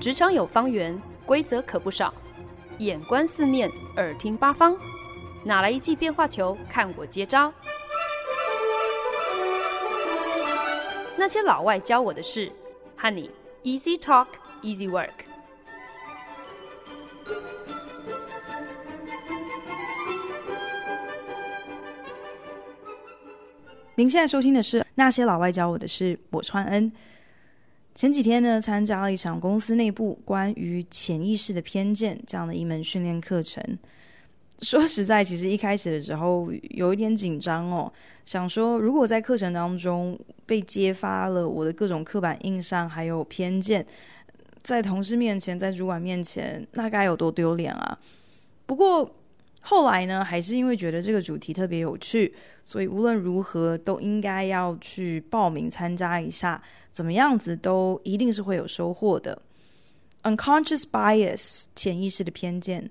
职场有方圆，规则可不少，眼观四面，耳听八方，哪来一记变化球，看我接招。那些老外教我的是 Honey, easy talk, easy work。 您现在收听的是那些老外教我的是，我川恩。前几天呢，参加了一场公司内部关于潜意识的偏见这样的一门训练课程。说实在，其实一开始的时候有一点紧张哦，想说如果在课程当中被揭发了我的各种刻板印象还有偏见，在同事面前，在主管面前，那该有多丢脸啊。不过后来呢，还是因为觉得这个主题特别有趣，所以无论如何都应该要去报名参加一下，怎么样子都一定是会有收获的。 Unconscious Bias， 潜意识的偏见，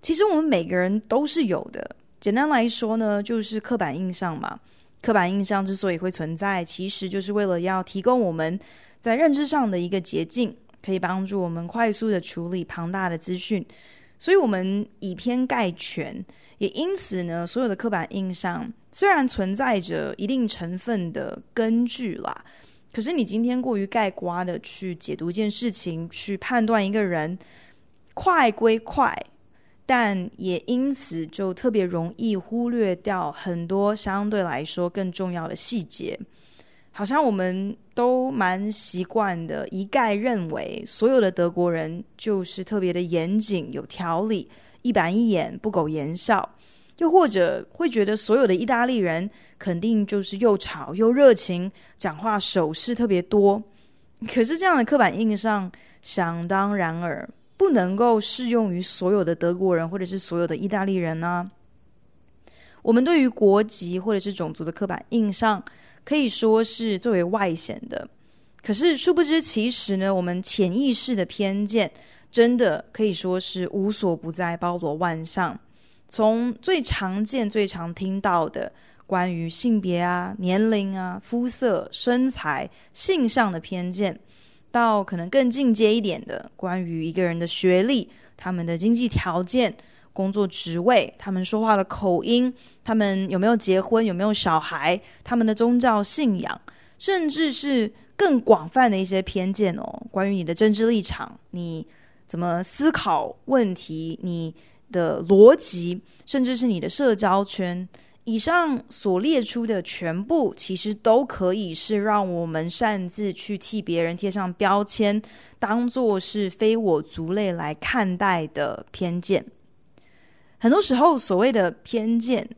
其实我们每个人都是有的。简单来说呢，就是刻板印象嘛。刻板印象之所以会存在，其实就是为了要提供我们在认知上的一个捷径，可以帮助我们快速的处理庞大的资讯，所以我们以偏概全。也因此呢，所有的刻板印象虽然存在着一定成分的根据啦，可是你今天过于概括的去解读一件事情，去判断一个人，快归快，但也因此就特别容易忽略掉很多相对来说更重要的细节。好像我们都蛮习惯的一概认为所有的德国人就是特别的严谨有条理，一板一眼不苟言笑，又或者会觉得所有的意大利人肯定就是又吵又热情，讲话手势特别多。可是这样的刻板印象想当然而不能够适用于所有的德国人或者是所有的意大利人啊。我们对于国籍或者是种族的刻板印象可以说是最为外显的，可是殊不知其实呢，我们潜意识的偏见真的可以说是无所不在，包罗万象。从最常见最常听到的关于性别啊、年龄啊、肤色、身材、性向的偏见，到可能更进阶一点的关于一个人的学历、他们的经济条件、工作职位、他们说话的口音、他们有没有结婚、有没有小孩、他们的宗教信仰，甚至是更广泛的一些偏见哦，关于你的政治立场、你怎么思考问题、你的逻辑，甚至是你的社交圈。以上所列出的全部其实都可以是让我们擅自去替别人贴上标签，当作是非我族类来看待的偏见。很多时候所谓的偏见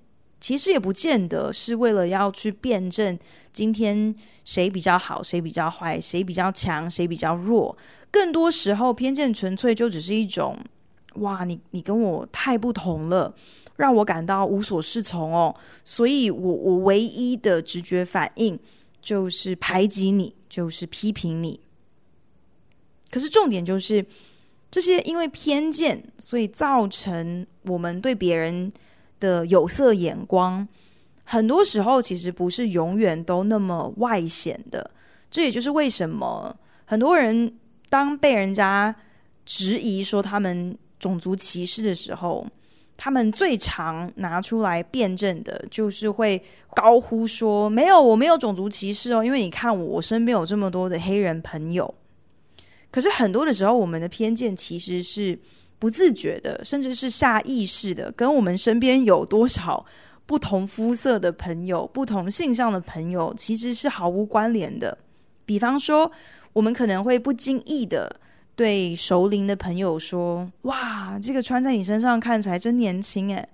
其实也不见得是为了要去辩证今天谁比较好谁比较坏，谁比较强谁比较弱。更多时候偏见纯粹就只是一种，哇，你跟我太不同了，让我感到无所适从哦，所以我唯一的直觉反应就是排挤你，就是批评你。可是重点就是这些因为偏见，所以造成我们对别人的有色眼光，很多时候其实不是永远都那么外显的。这也就是为什么很多人当被人家质疑说他们种族歧视的时候，他们最常拿出来辩证的就是会高呼说，没有，我没有种族歧视哦，因为你看我身边有这么多的黑人朋友。可是很多的时候我们的偏见其实是不自觉的，甚至是下意识的，跟我们身边有多少不同肤色的朋友、不同性向的朋友其实是毫无关联的。比方说我们可能会不经意的对熟龄的朋友说，哇，这个穿在你身上看起来真年轻耶，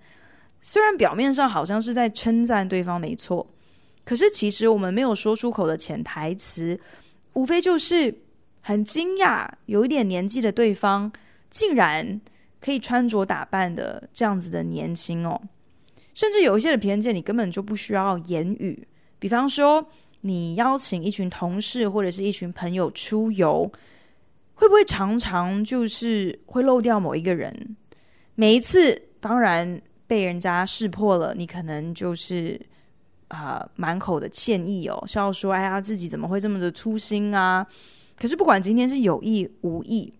虽然表面上好像是在称赞对方没错，可是其实我们没有说出口的潜台词无非就是很惊讶，有一点年纪的对方竟然可以穿着打扮的这样子的年轻哦。甚至有一些的偏见你根本就不需要言语，比方说你邀请一群同事或者是一群朋友出游，会不会常常就是会漏掉某一个人？每一次当然被人家识破了，你可能就是满口的歉意哦，笑说哎呀自己怎么会这么的粗心啊。可是不管今天是有意无意，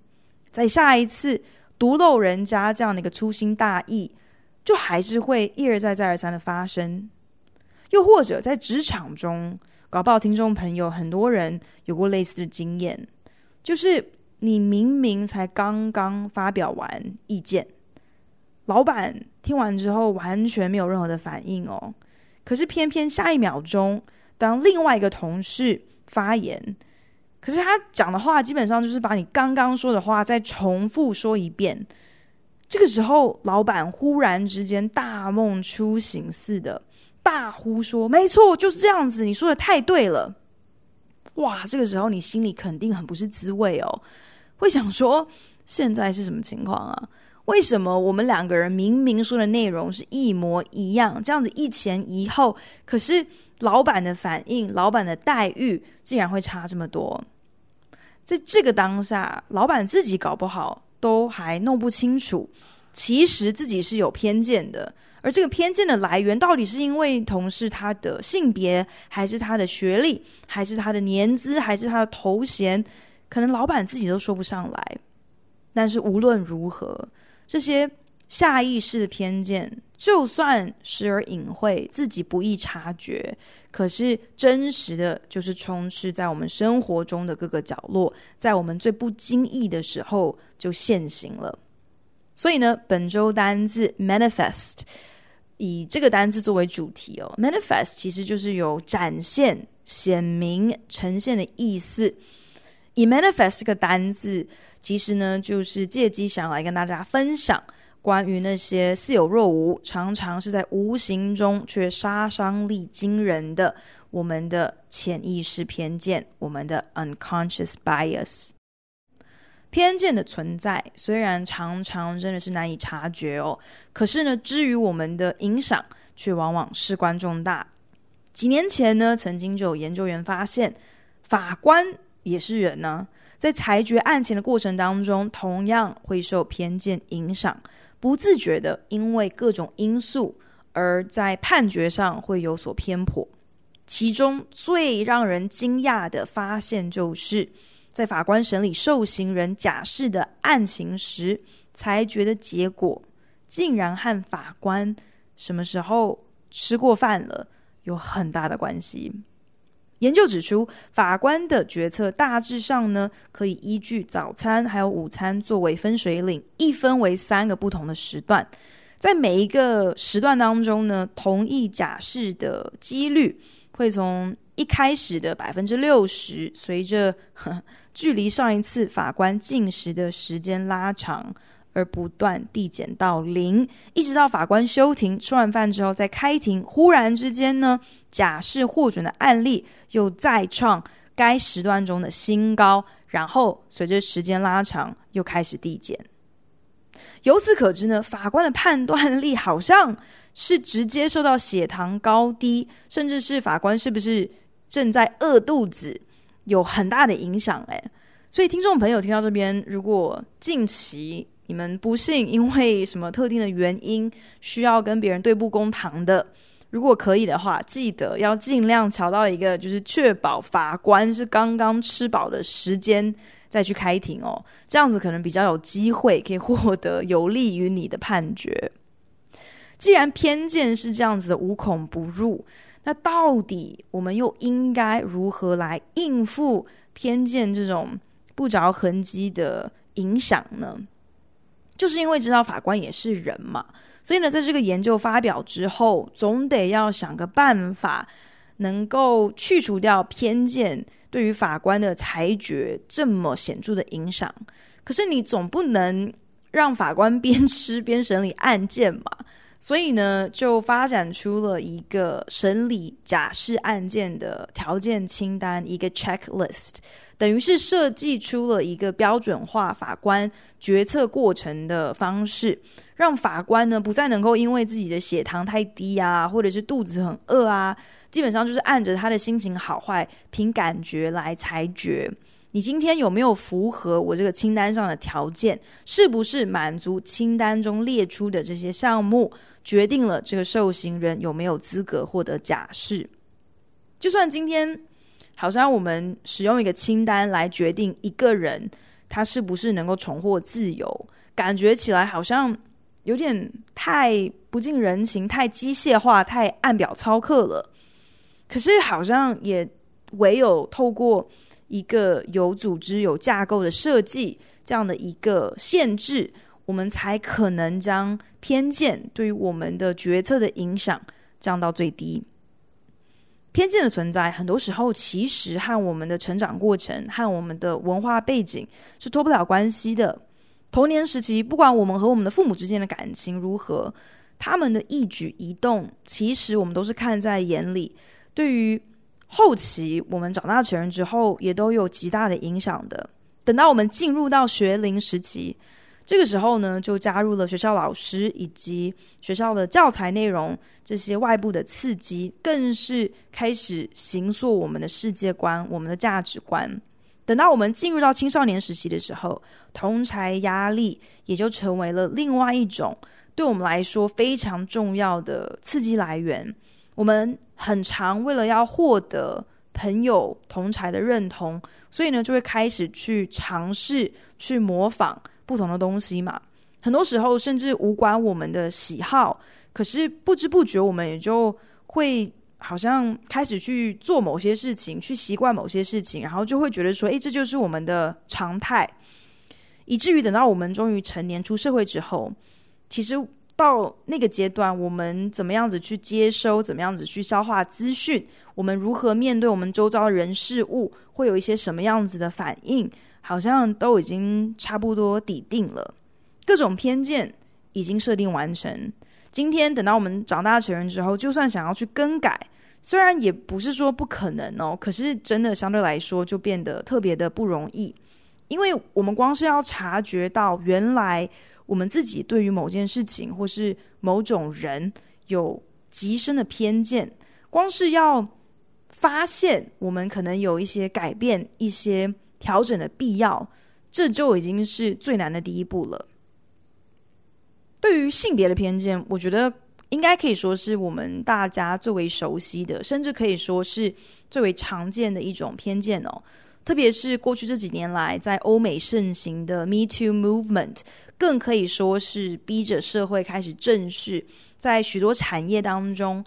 在下一次独漏人家这样的一个粗心大意，就还是会一而再再而三的发生。又或者在职场中，搞不好听众朋友很多人有过类似的经验，就是你明明才刚刚发表完意见，老板听完之后完全没有任何的反应哦，可是偏偏下一秒钟，当另外一个同事发言，可是他讲的话基本上就是把你刚刚说的话再重复说一遍。这个时候老板忽然之间大梦初醒似的大呼说，没错，就是这样子，你说的太对了。哇，这个时候你心里肯定很不是滋味哦，会想说现在是什么情况啊，为什么我们两个人明明说的内容是一模一样，这样子一前一后，可是老板的反应，老板的待遇竟然会差这么多。在这个当下，老板自己搞不好都还弄不清楚，其实自己是有偏见的，而这个偏见的来源到底是因为同事他的性别，还是他的学历，还是他的年资，还是他的头衔，可能老板自己都说不上来。但是无论如何，这些下意识的偏见就算时而隐晦，自己不易察觉，可是真实的就是充斥在我们生活中的各个角落，在我们最不经意的时候就现形了。所以呢，本周单字 manifest 以这个单字作为主题哦。manifest 其实就是有展现、显明、呈现的意思。以 manifest 这个单字，其实呢就是借机想来跟大家分享关于那些似有若无，常常是在无形中却杀伤力惊人的我们的潜意识偏见，我们的 unconscious bias。 偏见的存在虽然常常真的是难以察觉哦，可是呢至于我们的影响却往往事关重大。几年前呢，曾经就有研究员发现，法官也是人啊，在裁决案情的过程当中同样会受偏见影响，不自觉的因为各种因素而在判决上会有所偏颇。其中最让人惊讶的发现就是在法官审理受刑人假释的案情时，裁决的结果竟然和法官什么时候吃过饭了有很大的关系。研究指出，法官的决策大致上呢，可以依据早餐还有午餐作为分水岭，一分为3个不同的时段。在每一个时段当中呢，同意假释的几率会从一开始的 60%， 随着距离上一次法官进食的时间拉长而不断递减到0，一直到法官休庭，吃完饭之后再开庭，忽然之间呢，假释获准的案例又再创该时段中的新高，然后随着时间拉长又开始递减。由此可知呢，法官的判断力好像是直接受到血糖高低，甚至是法官是不是正在饿肚子有很大的影响耶。所以听众朋友听到这边，如果近期你们不幸因为什么特定的原因需要跟别人对簿公堂的，如果可以的话，记得要尽量瞧到一个就是确保法官是刚刚吃饱的时间再去开庭哦，这样子可能比较有机会可以获得有利于你的判决。既然偏见是这样子的无孔不入，那到底我们又应该如何来应付偏见这种不着痕迹的影响呢？就是因为知道法官也是人嘛，所以呢在这个研究发表之后，总得要想个办法能够去除掉偏见对于法官的裁决这么显著的影响。可是你总不能让法官边吃边审理案件嘛，所以呢就发展出了一个审理假释案件的条件清单，一个 checklist， 等于是设计出了一个标准化法官决策过程的方式，让法官呢不再能够因为自己的血糖太低啊，或者是肚子很饿啊，基本上就是按着他的心情好坏凭感觉来裁决。你今天有没有符合我这个清单上的条件，是不是满足清单中列出的这些项目，决定了这个受刑人有没有资格获得假释。就算今天好像我们使用一个清单来决定一个人他是不是能够重获自由，感觉起来好像有点太不近人情，太机械化，太按表操课了。可是好像也唯有透过一个有组织有架构的设计，这样的一个限制，我们才可能将偏见对于我们的决策的影响降到最低。偏见的存在很多时候其实和我们的成长过程和我们的文化背景是脱不了关系的。童年时期，不管我们和我们的父母之间的感情如何，他们的一举一动其实我们都是看在眼里，对于后期我们长大成人之后也都有极大的影响的。等到我们进入到学龄时期，这个时候呢，就加入了学校老师以及学校的教材内容，这些外部的刺激更是开始形塑我们的世界观，我们的价值观。等到我们进入到青少年时期的时候，同侪压力也就成为了另外一种对我们来说非常重要的刺激来源。我们很常为了要获得朋友同侪的认同，所以呢，就会开始去尝试去模仿不同的东西嘛。很多时候甚至无关我们的喜好，可是不知不觉我们也就会好像开始去做某些事情，去习惯某些事情，然后就会觉得说，这就是我们的常态。以至于等到我们终于成年出社会之后，其实到那个阶段，我们怎么样子去接收，怎么样子去消化资讯，我们如何面对我们周遭的人事物，会有一些什么样子的反应，好像都已经差不多底定了。各种偏见已经设定完成，今天等到我们长大成人之后，就算想要去更改，虽然也不是说不可能哦，可是真的相对来说就变得特别的不容易。因为我们光是要察觉到原来我们自己对于某件事情或是某种人有极深的偏见，光是要发现我们可能有一些改变、一些调整的必要，这就已经是最难的第一步了。对于性别的偏见，我觉得应该可以说是我们大家最为熟悉的，甚至可以说是最为常见的一种偏见哦。特别是过去这几年来在欧美盛行的 Me Too Movement， 更可以说是逼着社会开始正视，在许多产业当中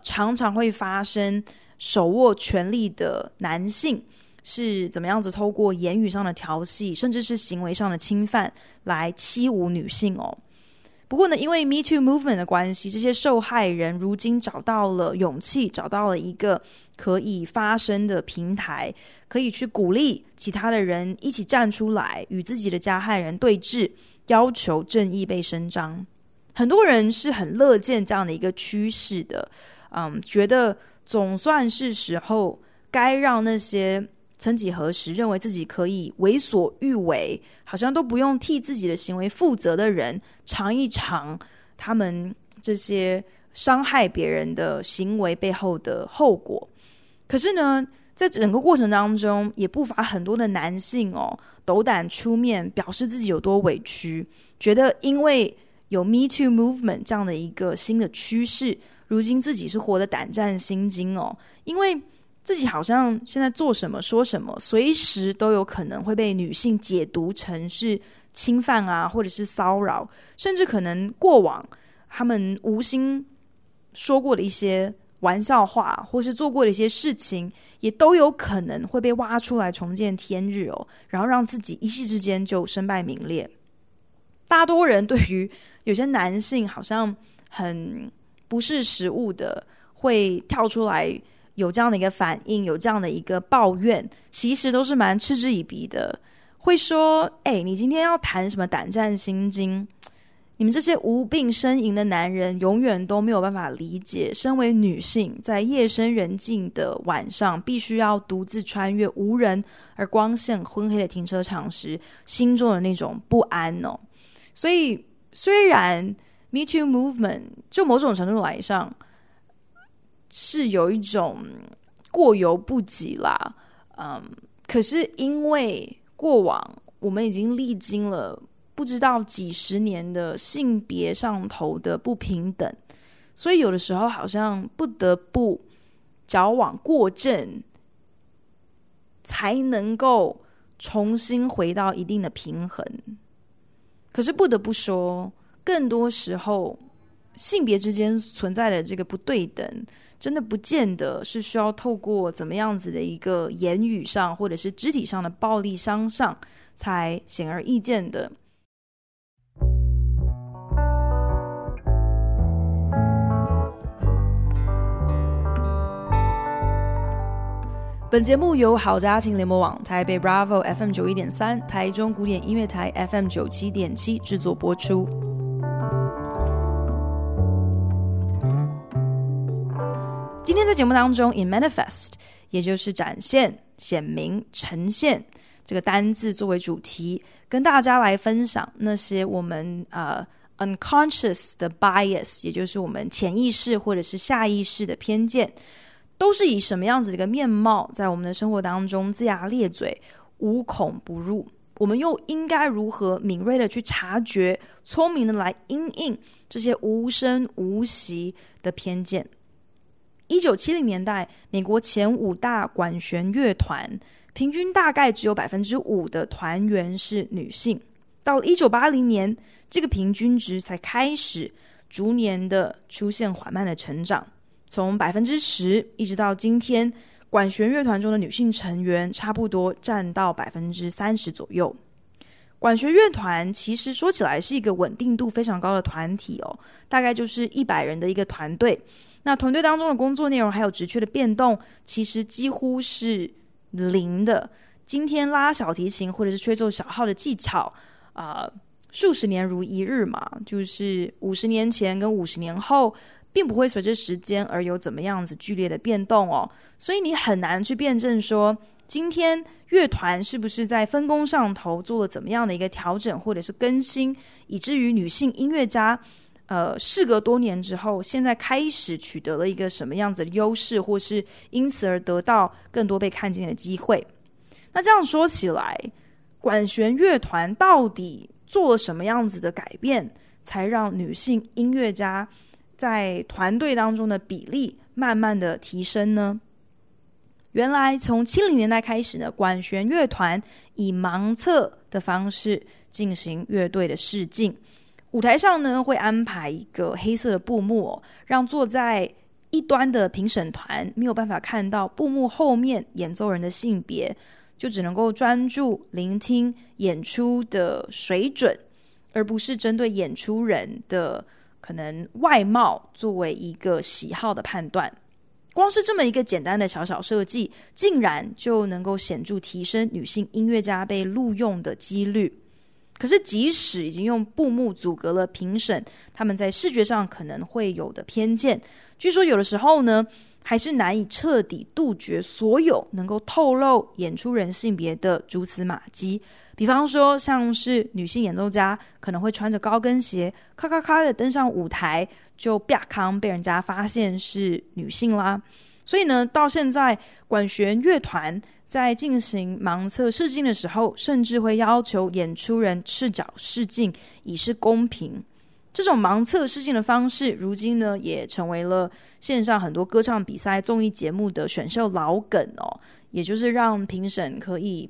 常常会发生手握权力的男性是怎么样子透过言语上的调戏，甚至是行为上的侵犯来欺侮女性哦。不过呢，因为 Me Too Movement 的关系，这些受害人如今找到了勇气，找到了一个可以发声的平台，可以去鼓励其他的人一起站出来，与自己的加害人对峙，要求正义被伸张。很多人是很乐见这样的一个趋势的，觉得总算是时候该让那些曾几何时认为自己可以为所欲为，好像都不用替自己的行为负责的人尝一尝他们这些伤害别人的行为背后的后果。可是呢，在整个过程当中也不乏很多的男性斗胆出面表示自己有多委屈，觉得因为有 Me Too Movement 这样的一个新的趋势，如今自己是活得胆战心惊因为自己好像现在做什么说什么，随时都有可能会被女性解读成是侵犯啊，或者是骚扰，甚至可能过往他们无心说过的一些玩笑话，或是做过的一些事情，也都有可能会被挖出来重见天日然后让自己一夕之间就身败名裂。大多人对于有些男性好像很不识时务的会跳出来有这样的一个反应，有这样的一个抱怨，其实都是蛮嗤之以鼻的，会说你今天要谈什么胆战心惊，你们这些无病呻吟的男人永远都没有办法理解身为女性在夜深人静的晚上必须要独自穿越无人而光线昏黑的停车场时心中的那种不安所以虽然 Me Too Movement 就某种程度来上是有一种过犹不及啦，可是因为过往我们已经历经了不知道几十年的性别上头的不平等，所以有的时候好像不得不矫枉过正，才能够重新回到一定的平衡。可是不得不说，更多时候性别之间存在的这个不对等，真的不见得是需要透过怎么样子的一个言语上或者是肢体上的暴力伤上才显而易见的。本节目由好家庭联盟网、台北 Bravo FM91.3、台中古典音乐台 FM97.7 制作播出。今天在节目当中 in Manifest， 也就是展现、显明、呈现这个单字作为主题，跟大家来分享那些我们unconscious 的 bias， 也就是我们潜意识或者是下意识的偏见，都是以什么样子的一个面貌在我们的生活当中龇牙咧嘴、无孔不入。我们又应该如何敏锐的去察觉、聪明的来因应这些无声无息的偏见。1970年代，美国前五大管弦乐团平均大概只有 5% 的团员是女性，到了1980年，这个平均值才开始逐年的出现缓慢的成长，从 10% 一直到今天，管弦乐团中的女性成员差不多占到 30% 左右。管弦乐团其实说起来是一个稳定度非常高的团体哦，大概就是100人的一个团队，那团队当中的工作内容还有职缺的变动其实几乎是零的。今天拉小提琴或者是吹奏小号的技巧数十年如一日嘛，就是50年前跟50年后并不会随着时间而有怎么样子剧烈的变动哦，所以你很难去辩证说今天乐团是不是在分工上头做了怎么样的一个调整或者是更新，以至于女性音乐家事隔多年之后现在开始取得了一个什么样子的优势，或是因此而得到更多被看见的机会。那这样说起来，管弦乐团到底做了什么样子的改变，才让女性音乐家在团队当中的比例慢慢的提升呢？原来从70年代开始呢，管弦乐团以盲测的方式进行乐队的试镜，舞台上呢会安排一个黑色的布幕让坐在一端的评审团没有办法看到布幕后面演奏人的性别，就只能够专注聆听演出的水准，而不是针对演出人的可能外貌作为一个喜好的判断。光是这么一个简单的小小设计，竟然就能够显著提升女性音乐家被录用的几率。可是即使已经用布幕阻隔了评审他们在视觉上可能会有的偏见，据说有的时候呢还是难以彻底杜绝所有能够透露演出人性别的蛛丝马迹。比方说像是女性演奏家可能会穿着高跟鞋咔咔咔的登上舞台，就啪康被人家发现是女性啦。所以呢到现在管弦乐团在进行盲测试镜的时候，甚至会要求演出人赤脚试镜以示公平。这种盲测试镜的方式如今呢也成为了线上很多歌唱比赛综艺节目的选秀老梗哦，也就是让评审可以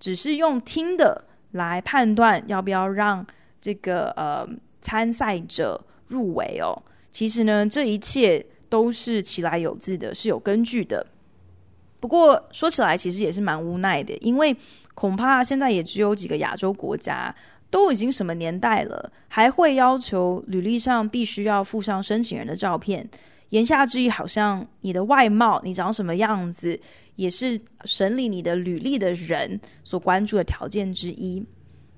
只是用听的来判断要不要让这个参赛者入围哦。其实呢这一切都是其来有自的，是有根据的。不过说起来其实也是蛮无奈的，因为恐怕现在也只有几个亚洲国家，都已经什么年代了，还会要求履历上必须要附上申请人的照片。言下之意好像你的外貌，你长什么样子，也是审理你的履历的人所关注的条件之一。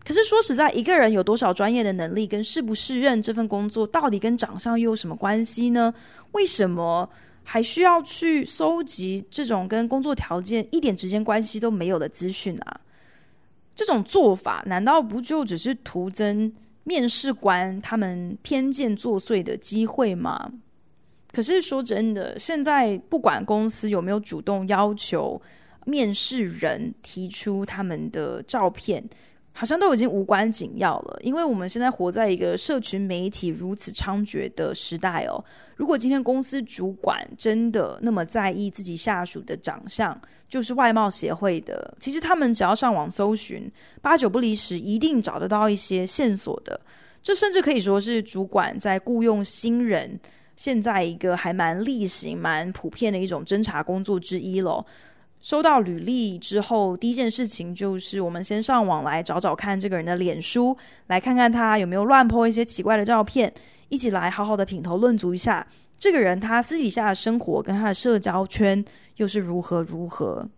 可是说实在，一个人有多少专业的能力跟适不适任这份工作到底跟长相又有什么关系呢？为什么还需要去搜集这种跟工作条件一点直接关系都没有的资讯啊？这种做法难道不就只是徒增面试官他们偏见作祟的机会吗？可是说真的，现在不管公司有没有主动要求面试人提出他们的照片，好像都已经无关紧要了，因为我们现在活在一个社群媒体如此猖獗的时代哦。如果今天公司主管真的那么在意自己下属的长相，就是外貌协会的，其实他们只要上网搜寻，8-9不离10一定找得到一些线索的。这甚至可以说是主管在雇用新人现在一个还蛮例行蛮普遍的一种侦查工作之一咯。收到履历之后，第一件事情就是我们先上网来找找看这个人的脸书，来看看他有没有乱 po 一些奇怪的照片，一起来好好的品头论足一下，这个人他私底下的生活跟他的社交圈又是如何如何。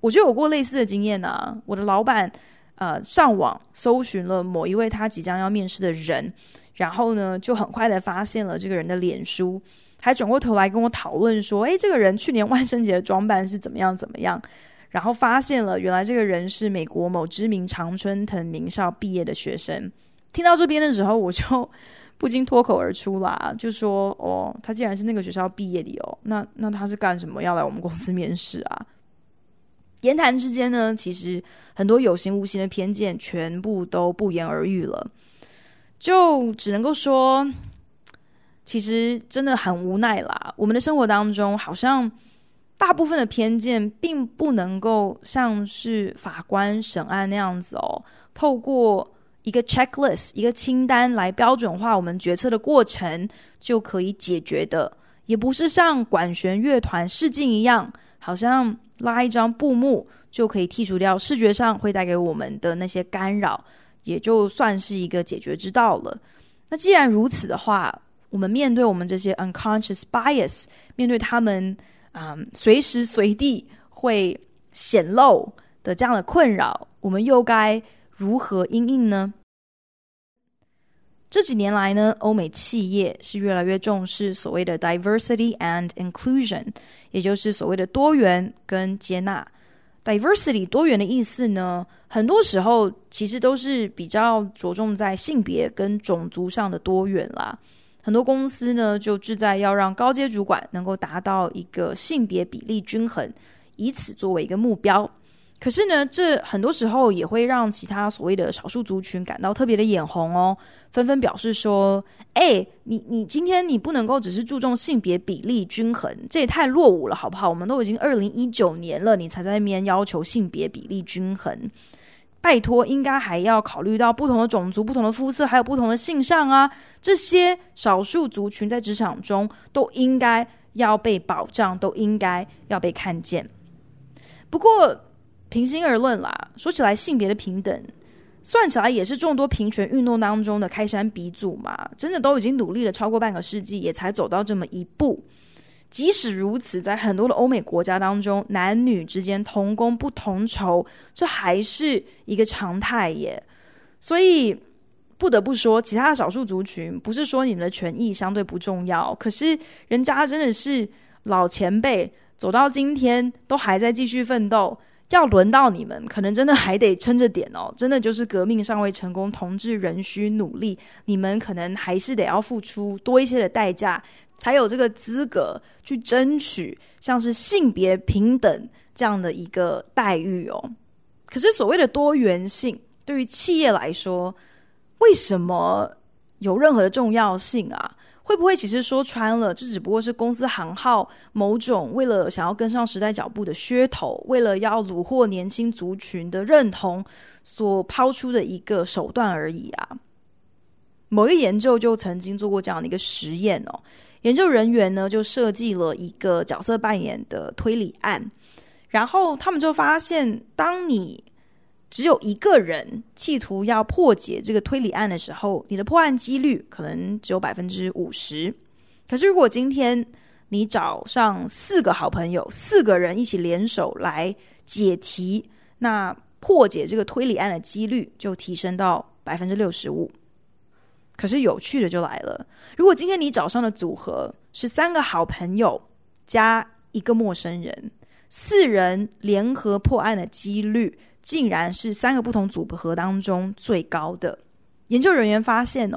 我就有过类似的经验啊，我的老板上网搜寻了某一位他即将要面试的人，然后呢就很快的发现了这个人的脸书，还转过头来跟我讨论说，这个人去年万圣节的装扮是怎么样，然后发现了原来这个人是美国某知名常春藤名校毕业的学生。听到这边的时候，我就不禁脱口而出啦，就说他既然是那个学校毕业的那他是干什么要来我们公司面试啊？言谈之间呢，其实很多有形无形的偏见全部都不言而喻了，就只能够说其实真的很无奈啦。我们的生活当中好像大部分的偏见并不能够像是法官审案那样子透过一个 checklist 一个清单来标准化我们决策的过程就可以解决的，也不是像管弦乐团试镜一样，好像拉一张布幕就可以剔除掉视觉上会带给我们的那些干扰，也就算是一个解决之道了。那既然如此的话，我们面对我们这些 unconscious bias， 面对他们随时随地会显露的这样的困扰，我们又该如何因应呢？这几年来呢，欧美企业是越来越重视所谓的 diversity and inclusion， 也就是所谓的多元跟接纳。diversity 多元的意思呢，很多时候其实都是比较着重在性别跟种族上的多元啦。很多公司呢就志在要让高阶主管能够达到一个性别比例均衡，以此作为一个目标。可是呢，这很多时候也会让其他所谓的少数族群感到特别的眼红哦，纷纷表示说你今天你不能够只是注重性别比例均衡，这也太落伍了好不好，我们都已经2019年了，你才在那边要求性别比例均衡，拜托，应该还要考虑到不同的种族、不同的肤色，还有不同的性向啊，这些少数族群在职场中都应该要被保障，都应该要被看见。不过平心而论啦，说起来性别的平等算起来也是众多平权运动当中的开山鼻祖嘛，真的都已经努力了超过半个世纪，也才走到这么一步。即使如此，在很多的欧美国家当中，男女之间同工不同酬，这还是一个常态耶。所以不得不说，其他的少数族群，不是说你们的权益相对不重要，可是人家真的是老前辈，走到今天都还在继续奋斗，要轮到你们可能真的还得撑着点真的就是革命尚未成功，同志仍需努力，你们可能还是得要付出多一些的代价，才有这个资格去争取像是性别平等这样的一个待遇可是所谓的多元性对于企业来说为什么有任何的重要性啊？会不会其实说穿了，这只不过是公司行号某种为了想要跟上时代脚步的噱头，为了要虏获年轻族群的认同所抛出的一个手段而已啊？某一个研究就曾经做过这样的一个实验研究人员呢就设计了一个角色扮演的推理案，然后他们就发现，当你只有一个人企图要破解这个推理案的时候，你的破案几率可能只有 50%。 可是如果今天你找上4个好朋友，4个人一起联手来解题，那破解这个推理案的几率就提升到 65%。 可是有趣的就来了，如果今天你找上的组合是3个好朋友加1个陌生人，4人联合破案的几率竟然是3个不同组合当中最高的。研究人员发现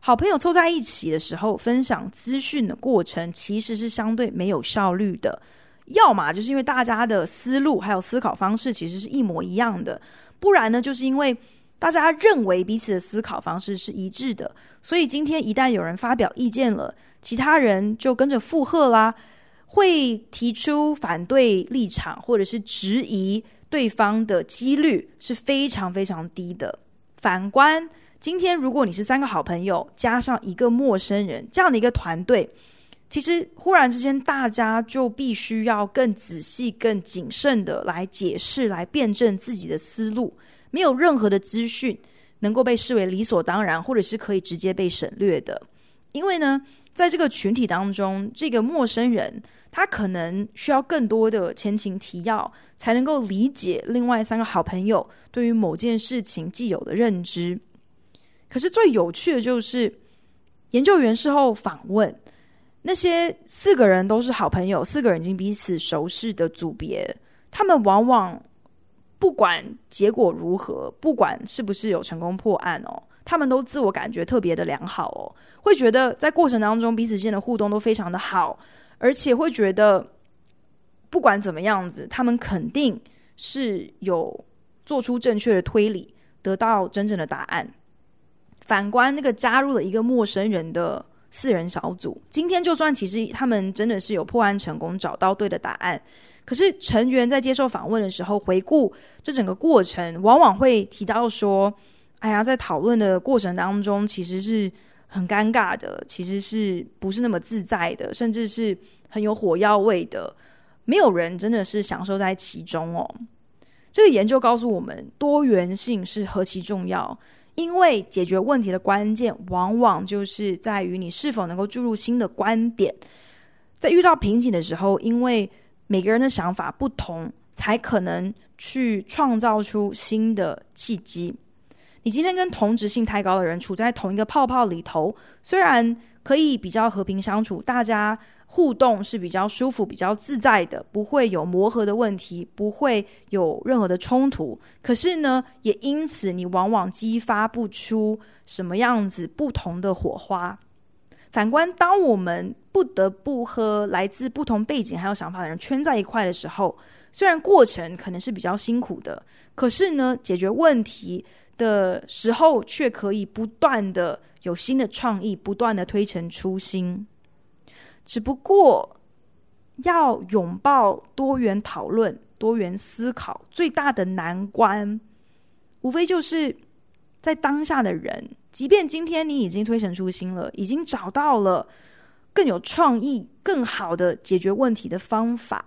好朋友凑在一起的时候分享资讯的过程其实是相对没有效率的，要嘛就是因为大家的思路还有思考方式其实是一模一样的，不然呢就是因为大家认为彼此的思考方式是一致的，所以今天一旦有人发表意见了，其他人就跟着附和啦，会提出反对立场或者是质疑对方的几率是非常非常低的。反观今天如果你是3个好朋友加上1个陌生人这样的一个团队，其实忽然之间大家就必须要更仔细更谨慎的来解释来辩证自己的思路，没有任何的资讯能够被视为理所当然或者是可以直接被省略的。因为呢在这个群体当中，这个陌生人他可能需要更多的前情提要才能够理解另外3个好朋友对于某件事情既有的认知。可是最有趣的就是研究员事后访问那些4个人都是好朋友，4个人已经彼此熟识的组别，他们往往不管结果如何，不管是不是有成功破案哦，他们都自我感觉特别的良好哦，会觉得在过程当中彼此之间的互动都非常的好，而且会觉得不管怎么样子，他们肯定是有做出正确的推理，得到真正的答案。反观那个加入了1个陌生人的4人小组，今天就算其实他们真的是有破案成功，找到对的答案，可是成员在接受访问的时候回顾这整个过程，往往会提到说哎呀，在讨论的过程当中其实是很尴尬的，其实是不是那么自在的，甚至是很有火药味的，没有人真的是享受在其中哦。这个研究告诉我们多元性是何其重要，因为解决问题的关键往往就是在于你是否能够注入新的观点，在遇到瓶颈的时候，因为每个人的想法不同，才可能去创造出新的契机。你今天跟同质性太高的人处在同一个泡泡里头，虽然可以比较和平相处，大家互动是比较舒服比较自在的，不会有磨合的问题，不会有任何的冲突，可是呢也因此你往往激发不出什么样子不同的火花。反观当我们不得不和来自不同背景还有想法的人圈在一块的时候，虽然过程可能是比较辛苦的，可是呢解决问题的时候却可以不断的有新的创意，不断的推陈出新。只不过要拥抱多元讨论多元思考，最大的难关无非就是在当下的人，即便今天你已经推陈出新了，已经找到了更有创意更好的解决问题的方法，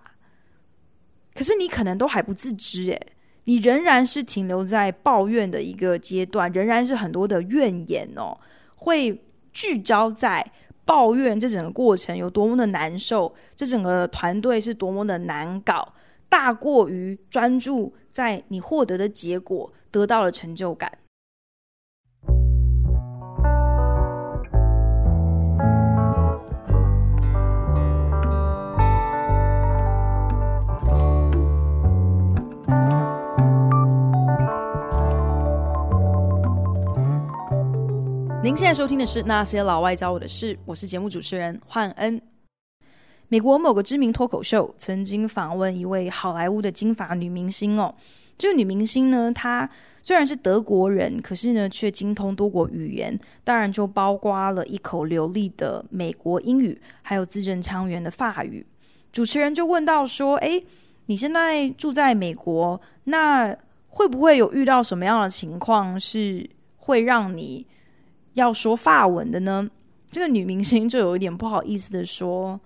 可是你可能都还不自知耶，你仍然是停留在抱怨的一个阶段，仍然是很多的怨言哦，会聚焦在抱怨这整个过程有多么的难受，这整个团队是多么的难搞，大过于专注在你获得的结果，得到了成就感。您现在收听的是那些老外教我的事，我是节目主持人焕恩。美国某个知名脱口秀曾经访问一位好莱坞的金发女明星哦，这个女明星呢，她虽然是德国人，可是呢却精通多国语言，当然就包括了一口流利的美国英语，还有字正腔圆的法语。主持人就问到说，诶，你现在住在美国，那会不会有遇到什么样的情况是会让你要说法文的呢？这个女明星就有一点不好意思的说，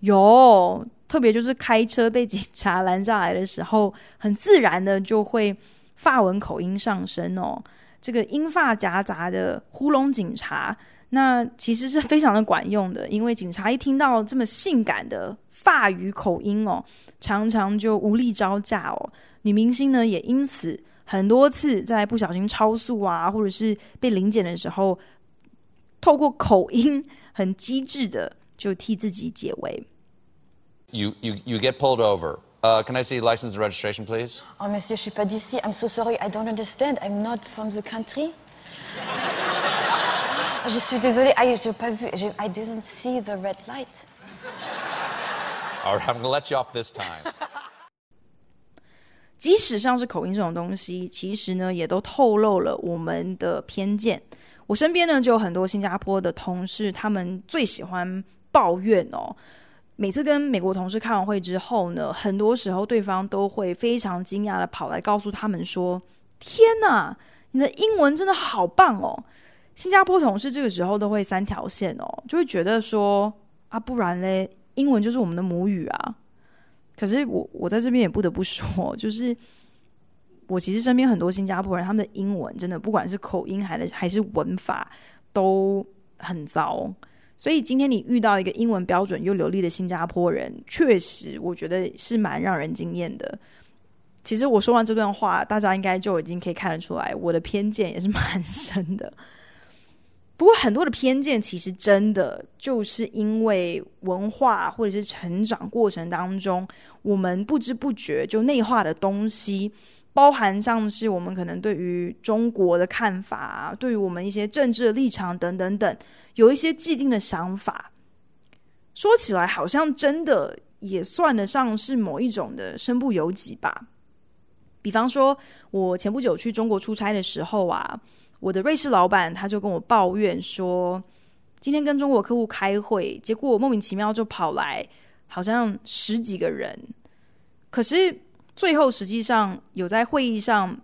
有，特别就是开车被警察拦下来的时候，很自然的就会法文口音上升哦。这个英法夹杂的糊弄警察，那其实是非常的管用的，因为警察一听到这么性感的法语口音哦，常常就无力招架哦。女明星呢也因此很多次在不小心超速啊，或者是被临检的时候，透过口音很机智的就替自己解围。You get pulled over. Can I see license and registration, please? Oh, monsieur, je suis pas d'ici. I'm so sorry. I don't understand. I'm not from the country. Je suis désolée. J'ai pas vu. I didn't see the red light. All right, I'm gonna let you off this time. 即使像是口音这种东西，其实呢也都透露了我们的偏见。我身边呢就有很多新加坡的同事，他们最喜欢抱怨哦。每次跟美国同事开完会之后呢，很多时候对方都会非常惊讶的跑来告诉他们说，天哪，你的英文真的好棒哦。新加坡同事这个时候都会三条线哦，就会觉得说啊，不然嘞，英文就是我们的母语啊。可是我在这边也不得不说，就是我其实身边很多新加坡人，他们的英文真的不管是口音还是文法都很糟。所以今天你遇到一个英文标准又流利的新加坡人，确实我觉得是蛮让人惊艳的。其实我说完这段话，大家应该就已经可以看得出来，我的偏见也是蛮深的。不过很多的偏见其实真的就是因为文化或者是成长过程当中，我们不知不觉就内化的东西，包含像是我们可能对于中国的看法，对于我们一些政治的立场等等等，有一些既定的想法。说起来好像真的也算得上是某一种的身不由己吧。比方说我前不久去中国出差的时候啊，我的瑞士老板他就跟我抱怨说，今天跟中国客户开会，结果莫名其妙就跑来好像十几个人，可是最后实际上有在会议上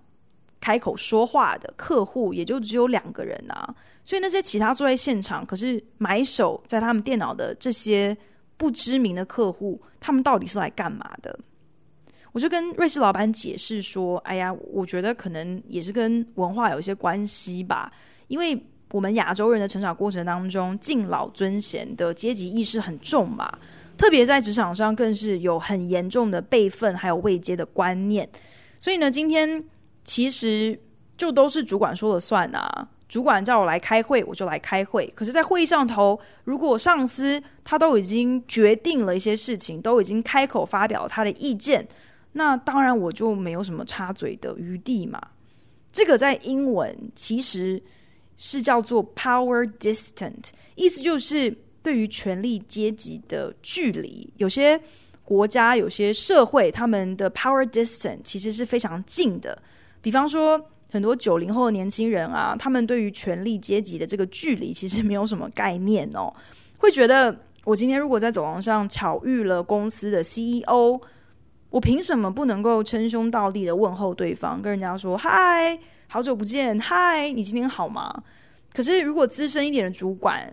开口说话的客户也就只有2个人啊。所以那些其他坐在现场可是埋首在他们电脑的这些不知名的客户，他们到底是来干嘛的？我就跟瑞士老板解释说，哎呀，我觉得可能也是跟文化有一些关系吧，因为我们亚洲人的成长过程当中，敬老尊贤的阶级意识很重嘛，特别在职场上更是有很严重的辈分还有位阶的观念。所以呢，今天其实就都是主管说了算啊，主管叫我来开会我就来开会。可是在会议上头，如果上司他都已经决定了一些事情，都已经开口发表他的意见，那当然我就没有什么插嘴的余地嘛。这个在英文其实是叫做 power distance， 意思就是对于权力阶级的距离。有些国家有些社会他们的 power distance 其实是非常近的。比方说很多90后的年轻人啊，他们对于权力阶级的这个距离其实没有什么概念哦，会觉得我今天如果在走廊上巧遇了公司的 CEO，我凭什么不能够称兄道弟的问候对方，跟人家说嗨，好久不见，嗨，你今天好吗？可是如果资深一点的主管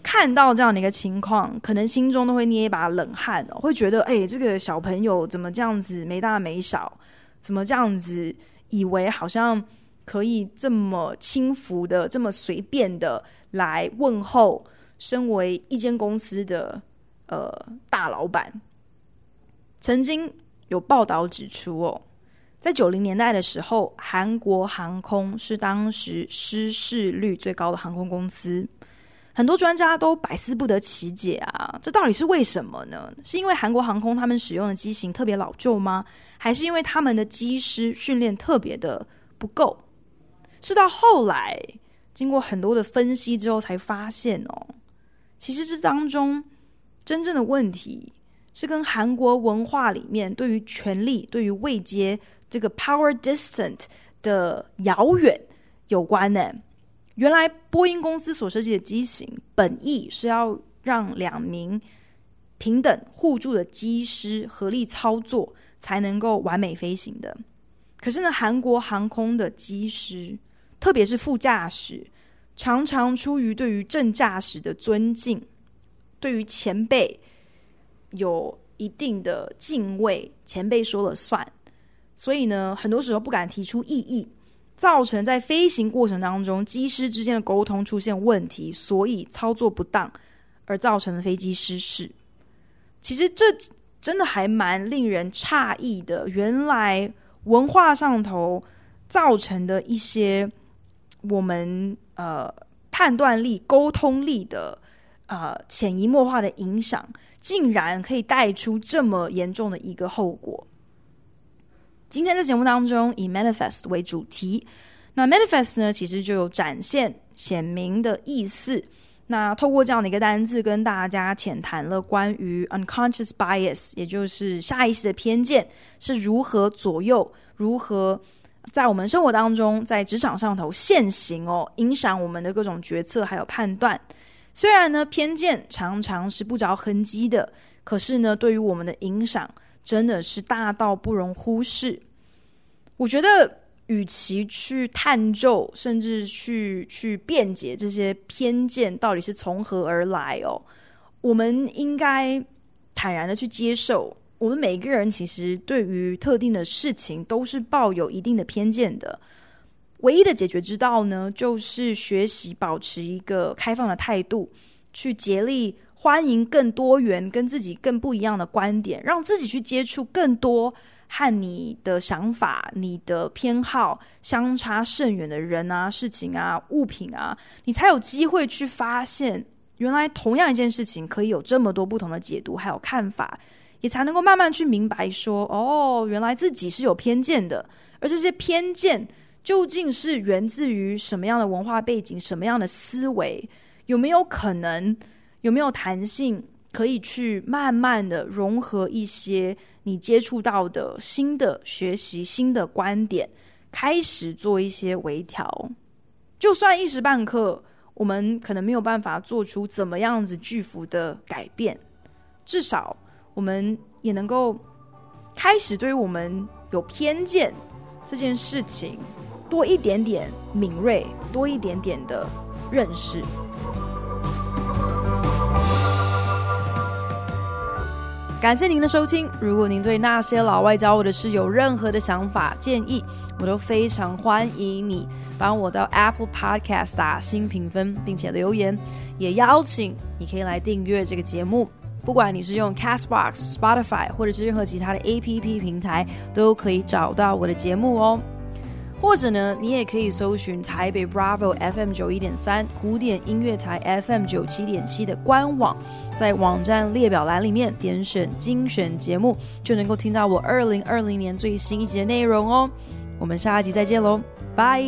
看到这样的一个情况，可能心中都会捏一把冷汗哦，会觉得这个小朋友怎么这样子没大没小，怎么这样子以为好像可以这么轻浮的这么随便的来问候身为一间公司的大老板。曾经有报道指出哦，在90年代的时候，韩国航空是当时失事率最高的航空公司，很多专家都百思不得其解啊，这到底是为什么呢？是因为韩国航空他们使用的机型特别老旧吗？还是因为他们的机师训练特别的不够？是到后来经过很多的分析之后才发现哦，其实这当中真正的问题是跟韩国文化里面对于权力、对于位阶这个 power distance 的遥远有关呢。原来波音公司所设计的机型本意是要让2名平等互助的机师合力操作才能够完美飞行的。可是呢，韩国航空的机师，特别是副驾驶，常常出于对于正驾驶的尊敬，对于前辈有一定的敬畏，前辈说了算，所以呢很多时候不敢提出异议，造成在飞行过程当中机师之间的沟通出现问题，所以操作不当而造成了飞机失事。其实这真的还蛮令人诧异的，原来文化上头造成的一些我们判断力、沟通力的潜移默化的影响，竟然可以带出这么严重的一个后果。今天在节目当中以 Manifest 为主题，那 Manifest 呢其实就有展现、显明的意思，那透过这样的一个单字跟大家浅谈了关于 unconscious bias， 也就是下意识的偏见是如何左右，如何在我们生活当中在职场上头现行哦，影响我们的各种决策还有判断。虽然呢偏见常常是不着痕迹的，可是呢对于我们的影响真的是大到不容忽视。我觉得与其去探究甚至去辩解这些偏见到底是从何而来哦，我们应该坦然的去接受我们每个人其实对于特定的事情都是抱有一定的偏见的。唯一的解决之道呢，就是学习保持一个开放的态度，去竭力欢迎更多元跟自己更不一样的观点，让自己去接触更多和你的想法你的偏好相差甚远的人啊事情啊物品啊，你才有机会去发现原来同样一件事情可以有这么多不同的解读还有看法，也才能够慢慢去明白说哦，原来自己是有偏见的，而这些偏见究竟是源自于什么样的文化背景，什么样的思维，有没有可能有没有弹性可以去慢慢的融合一些你接触到的新的学习新的观点，开始做一些微调。就算一时半刻我们可能没有办法做出怎么样子巨幅的改变，至少我们也能够开始对于我们有偏见这件事情多一点点敏锐，多一点点的认识。感谢您的收听，如果您对那些老外教我的事有任何的想法建议，我都非常欢迎你帮我到 Apple Podcast 打新评分并且留言，也邀请你可以来订阅这个节目，不管你是用 Castbox、Spotify 或者是任何其他的 APP 平台都可以找到我的节目哦。或者呢你也可以搜寻台北 Bravo FM91.3 古典音乐台 FM97.7 的官网，在网站列表栏里面点选精选节目，就能够听到我2020年最新一集的内容哦。我们下一集再见咯，拜。